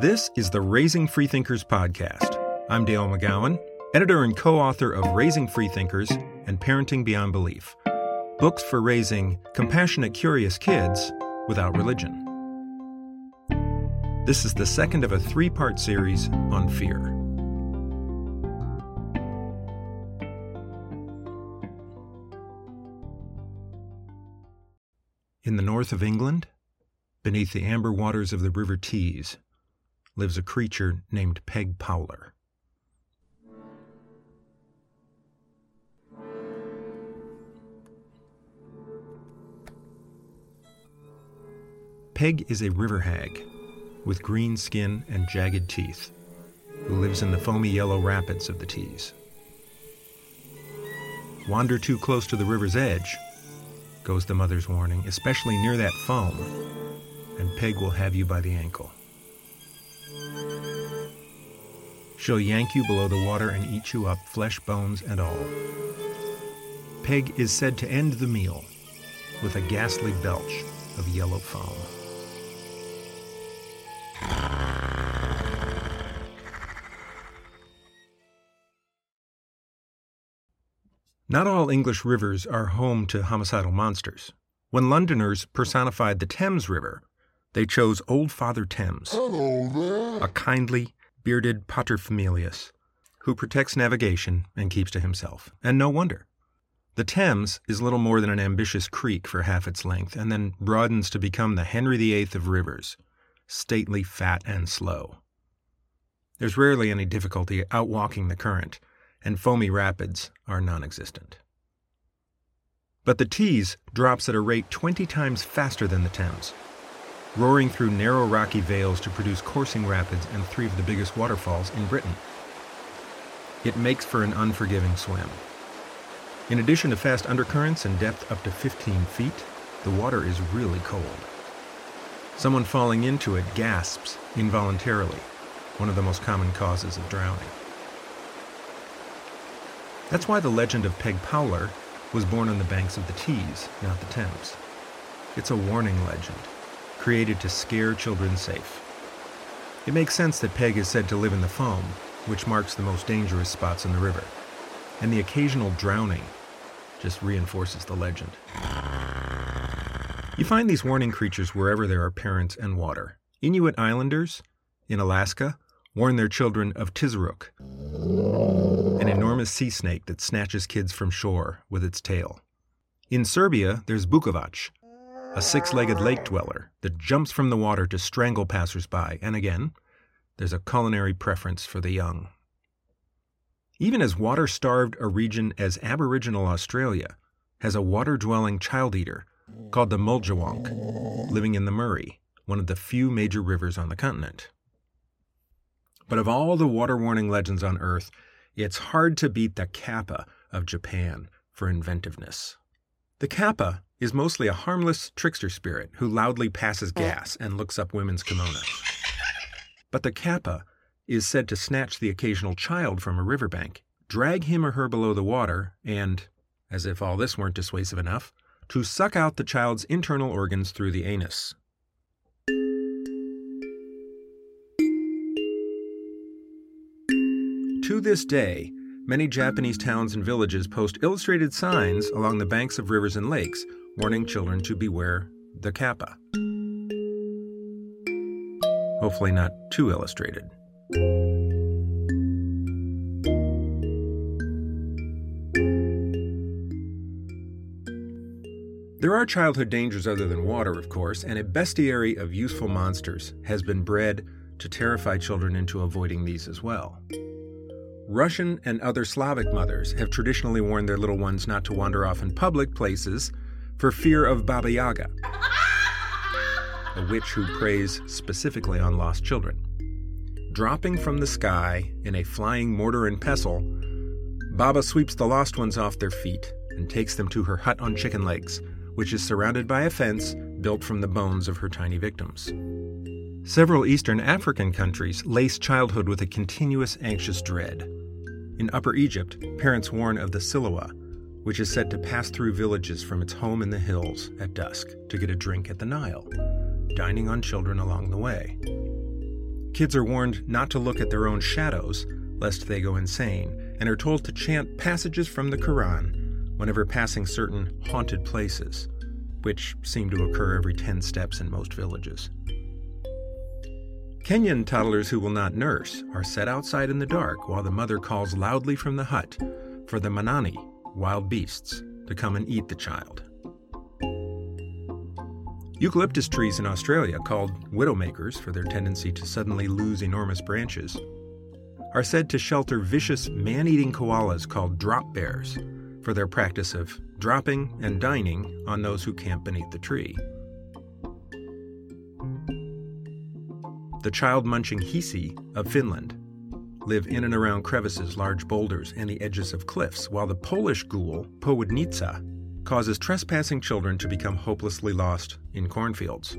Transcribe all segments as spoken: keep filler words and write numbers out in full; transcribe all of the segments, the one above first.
This is the Raising Freethinkers podcast. I'm Dale McGowan, editor and co-author of Raising Freethinkers and Parenting Beyond Belief, books for raising compassionate, curious kids without religion. This is the second of a three-part series on fear. In the north of England, beneath the amber waters of the River Tees, lives a creature named Peg Powler. Peg is a river hag with green skin and jagged teeth, who lives in the foamy yellow rapids of the Tees. Wander too close to the river's edge, goes the mother's warning, especially near that foam, and Peg will have you by the ankle. She'll yank you below the water and eat you up, flesh, bones, and all. Peg is said to end the meal with a ghastly belch of yellow foam. Not all English rivers are home to homicidal monsters. When Londoners personified the Thames River, they chose Old Father Thames, a kindly, bearded paterfamilias who protects navigation and keeps to himself. And no wonder. The Thames is little more than an ambitious creek for half its length and then broadens to become the Henry the Eighth of rivers, stately, fat, and slow. There's rarely any difficulty outwalking the current, and foamy rapids are non-existent. But the Tees drops at a rate twenty times faster than the Thames, roaring through narrow rocky vales to produce coursing rapids and three of the biggest waterfalls in Britain. It makes for an unforgiving swim. In addition to fast undercurrents and depth up to fifteen feet, the water is really cold. Someone falling into it gasps involuntarily, one of the most common causes of drowning. That's why the legend of Peg Powler was born on the banks of the Tees, not the Thames. It's a warning legend, created to scare children safe. It makes sense that Peg is said to live in the foam, which marks the most dangerous spots in the river, and the occasional drowning just reinforces the legend. You find these warning creatures wherever there are parents and water. Inuit islanders in Alaska warn their children of Tizaruk, an enormous sea snake that snatches kids from shore with its tail. In Serbia, there's Bukavac, a six-legged lake dweller that jumps from the water to strangle passersby, and again, there's a culinary preference for the young. Even as water-starved a region as Aboriginal Australia has a water-dwelling child-eater called the Muljewonk, living in the Murray, one of the few major rivers on the continent. But of all the water warning legends on Earth, it's hard to beat the Kappa of Japan for inventiveness. The Kappa is mostly a harmless trickster spirit who loudly passes gas and looks up women's kimono. But the Kappa is said to snatch the occasional child from a riverbank, drag him or her below the water, and, as if all this weren't dissuasive enough, to suck out the child's internal organs through the anus. To this day, many Japanese towns and villages post illustrated signs along the banks of rivers and lakes warning children to beware the Kappa. Hopefully not too illustrated. There are childhood dangers other than water, of course, and a bestiary of useful monsters has been bred to terrify children into avoiding these as well. Russian and other Slavic mothers have traditionally warned their little ones not to wander off in public places for fear of Baba Yaga, a witch who preys specifically on lost children. Dropping from the sky in a flying mortar and pestle, Baba sweeps the lost ones off their feet and takes them to her hut on chicken legs, which is surrounded by a fence built from the bones of her tiny victims. Several Eastern African countries lace childhood with a continuous anxious dread. In Upper Egypt, parents warn of the Silwa, which is said to pass through villages from its home in the hills at dusk to get a drink at the Nile, dining on children along the way. Kids are warned not to look at their own shadows, lest they go insane, and are told to chant passages from the Quran whenever passing certain haunted places, which seem to occur every ten steps in most villages. Kenyan toddlers who will not nurse are set outside in the dark while the mother calls loudly from the hut for the Manani, wild beasts, to come and eat the child. Eucalyptus trees in Australia, called widowmakers for their tendency to suddenly lose enormous branches, are said to shelter vicious man-eating koalas called drop bears for their practice of dropping and dining on those who camp beneath the tree. The child-munching hiisi of Finland live in and around crevices, large boulders, and the edges of cliffs, while the Polish ghoul, Południca, causes trespassing children to become hopelessly lost in cornfields.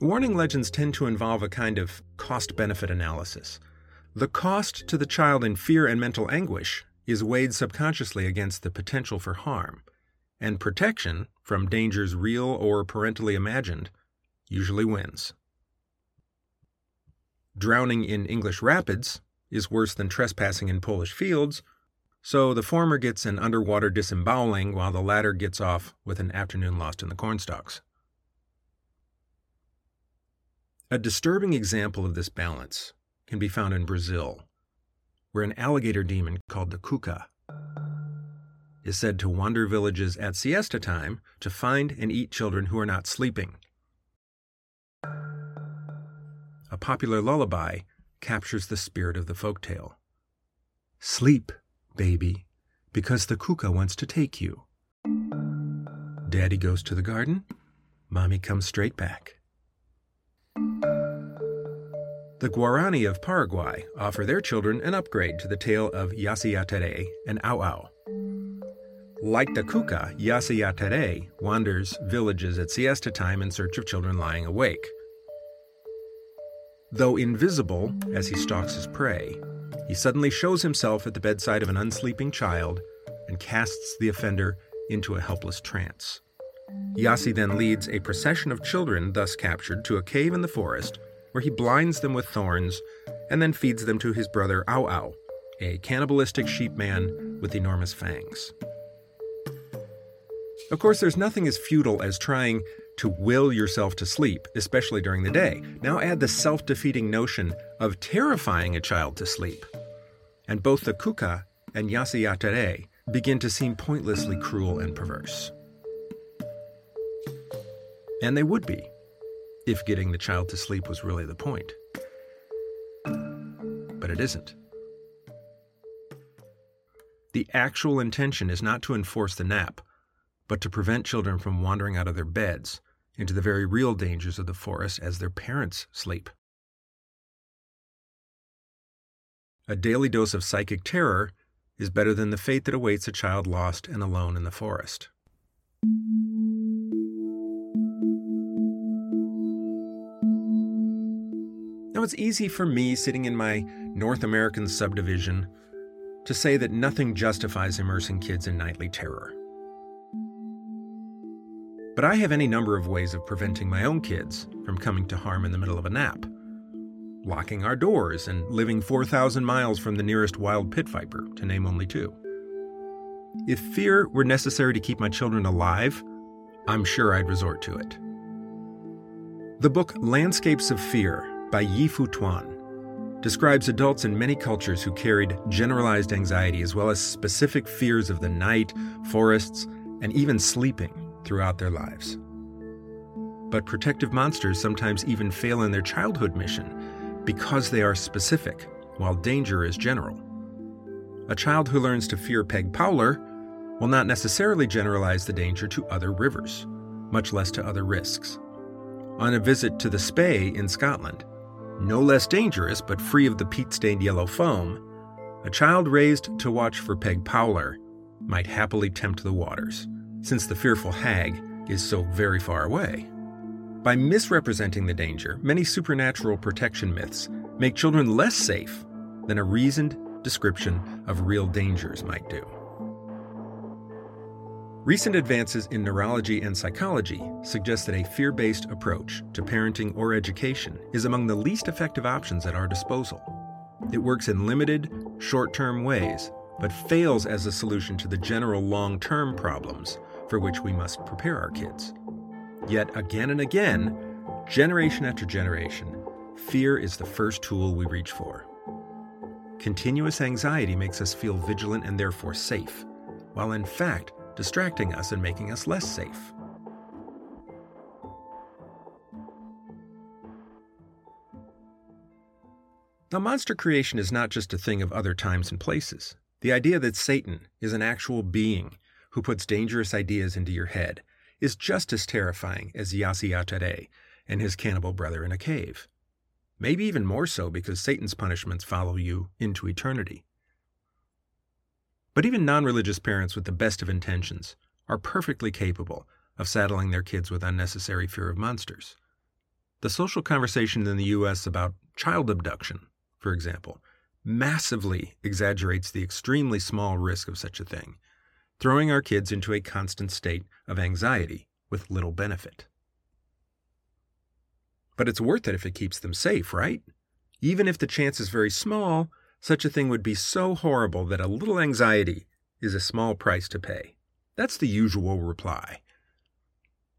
Warning legends tend to involve a kind of cost-benefit analysis. The cost to the child in fear and mental anguish is weighed subconsciously against the potential for harm, and protection from dangers real or parentally imagined usually wins. Drowning in English rapids is worse than trespassing in Polish fields, so the former gets an underwater disemboweling while the latter gets off with an afternoon lost in the cornstalks. A disturbing example of this balance can be found in Brazil, where an alligator demon called the Cuca is said to wander villages at siesta time to find and eat children who are not sleeping. A popular lullaby captures the spirit of the folktale. Sleep, baby, because the Cuca wants to take you. Daddy goes to the garden, Mommy comes straight back. The Guarani of Paraguay offer their children an upgrade to the tale of Yasi Yatere and Au Au. Like the Cuca, Yasi Yatere wanders villages at siesta time in search of children lying awake. Though invisible as he stalks his prey, he suddenly shows himself at the bedside of an unsleeping child and casts the offender into a helpless trance. Yasi then leads a procession of children thus captured to a cave in the forest where he blinds them with thorns and then feeds them to his brother Au Au, a cannibalistic sheepman with enormous fangs. Of course, there's nothing as futile as trying to will yourself to sleep, especially during the day. Now add the self-defeating notion of terrifying a child to sleep. And both the Cuca and Yasi Yatere begin to seem pointlessly cruel and perverse. And they would be, if getting the child to sleep was really the point. But it isn't. The actual intention is not to enforce the nap, but to prevent children from wandering out of their beds into the very real dangers of the forest as their parents sleep. A daily dose of psychic terror is better than the fate that awaits a child lost and alone in the forest. Now, it's easy for me, sitting in my North American subdivision, to say that nothing justifies immersing kids in nightly terror. But I have any number of ways of preventing my own kids from coming to harm in the middle of a nap. Locking our doors and living four thousand miles from the nearest wild pit viper, to name only two. If fear were necessary to keep my children alive, I'm sure I'd resort to it. The book Landscapes of Fear by Yi Fu Tuan describes adults in many cultures who carried generalized anxiety as well as specific fears of the night, forests, and even sleeping throughout their lives. But protective monsters sometimes even fail in their childhood mission because they are specific, while danger is general. A child who learns to fear Peg Powler will not necessarily generalize the danger to other rivers, much less to other risks. On a visit to the Spey in Scotland, no less dangerous but free of the peat-stained yellow foam, a child raised to watch for Peg Powler might happily tempt the waters, since the fearful hag is so very far away. By misrepresenting the danger, many supernatural protection myths make children less safe than a reasoned description of real dangers might do. Recent advances in neurology and psychology suggest that a fear-based approach to parenting or education is among the least effective options at our disposal. It works in limited, short-term ways, but fails as a solution to the general long-term problems for which we must prepare our kids. Yet again and again, generation after generation, fear is the first tool we reach for. Continuous anxiety makes us feel vigilant and therefore safe, while in fact distracting us and making us less safe. Now, monster creation is not just a thing of other times and places. The idea that Satan is an actual being who puts dangerous ideas into your head is just as terrifying as Yasi Yatere and his cannibal brother in a cave. Maybe even more so, because Satan's punishments follow you into eternity. But even non-religious parents with the best of intentions are perfectly capable of saddling their kids with unnecessary fear of monsters. The social conversation in the U S about child abduction, for example, massively exaggerates the extremely small risk of such a thing, throwing our kids into a constant state of anxiety with little benefit. But it's worth it if it keeps them safe, right? Even if the chance is very small, such a thing would be so horrible that a little anxiety is a small price to pay. That's the usual reply.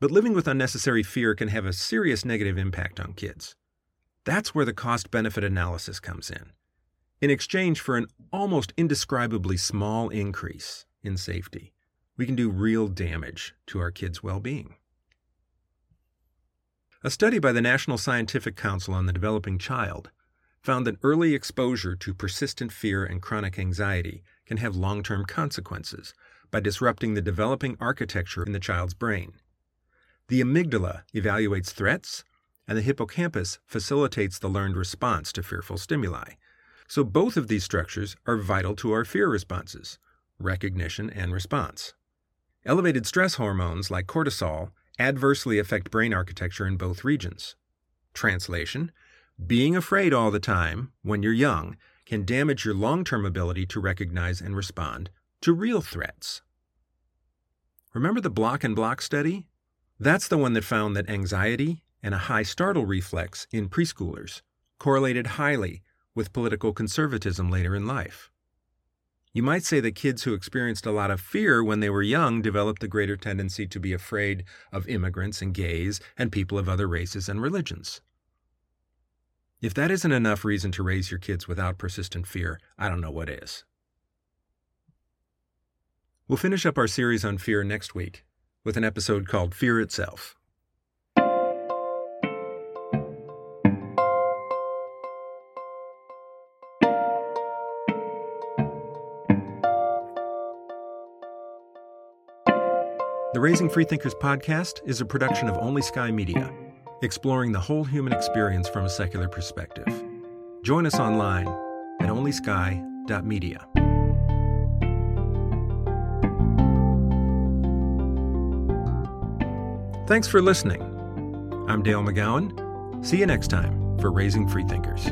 But living with unnecessary fear can have a serious negative impact on kids. That's where the cost-benefit analysis comes in. In exchange for an almost indescribably small increase in safety, we can do real damage to our kids' well-being. A study by the National Scientific Council on the Developing Child found that early exposure to persistent fear and chronic anxiety can have long-term consequences by disrupting the developing architecture in the child's brain. The amygdala evaluates threats, and the hippocampus facilitates the learned response to fearful stimuli. So both of these structures are vital to our fear responses, recognition and response. Elevated stress hormones like cortisol adversely affect brain architecture in both regions. Translation: being afraid all the time, when you're young, can damage your long-term ability to recognize and respond to real threats. Remember the block and block study? That's the one that found that anxiety and a high startle reflex in preschoolers correlated highly with political conservatism later in life. You might say that kids who experienced a lot of fear when they were young developed a greater tendency to be afraid of immigrants and gays and people of other races and religions. If that isn't enough reason to raise your kids without persistent fear, I don't know what is. We'll finish up our series on fear next week with an episode called Fear Itself. The Raising Freethinkers podcast is a production of Only Sky Media, exploring the whole human experience from a secular perspective. Join us online at only sky dot media. Thanks for listening. I'm Dale McGowan. See you next time for Raising Freethinkers.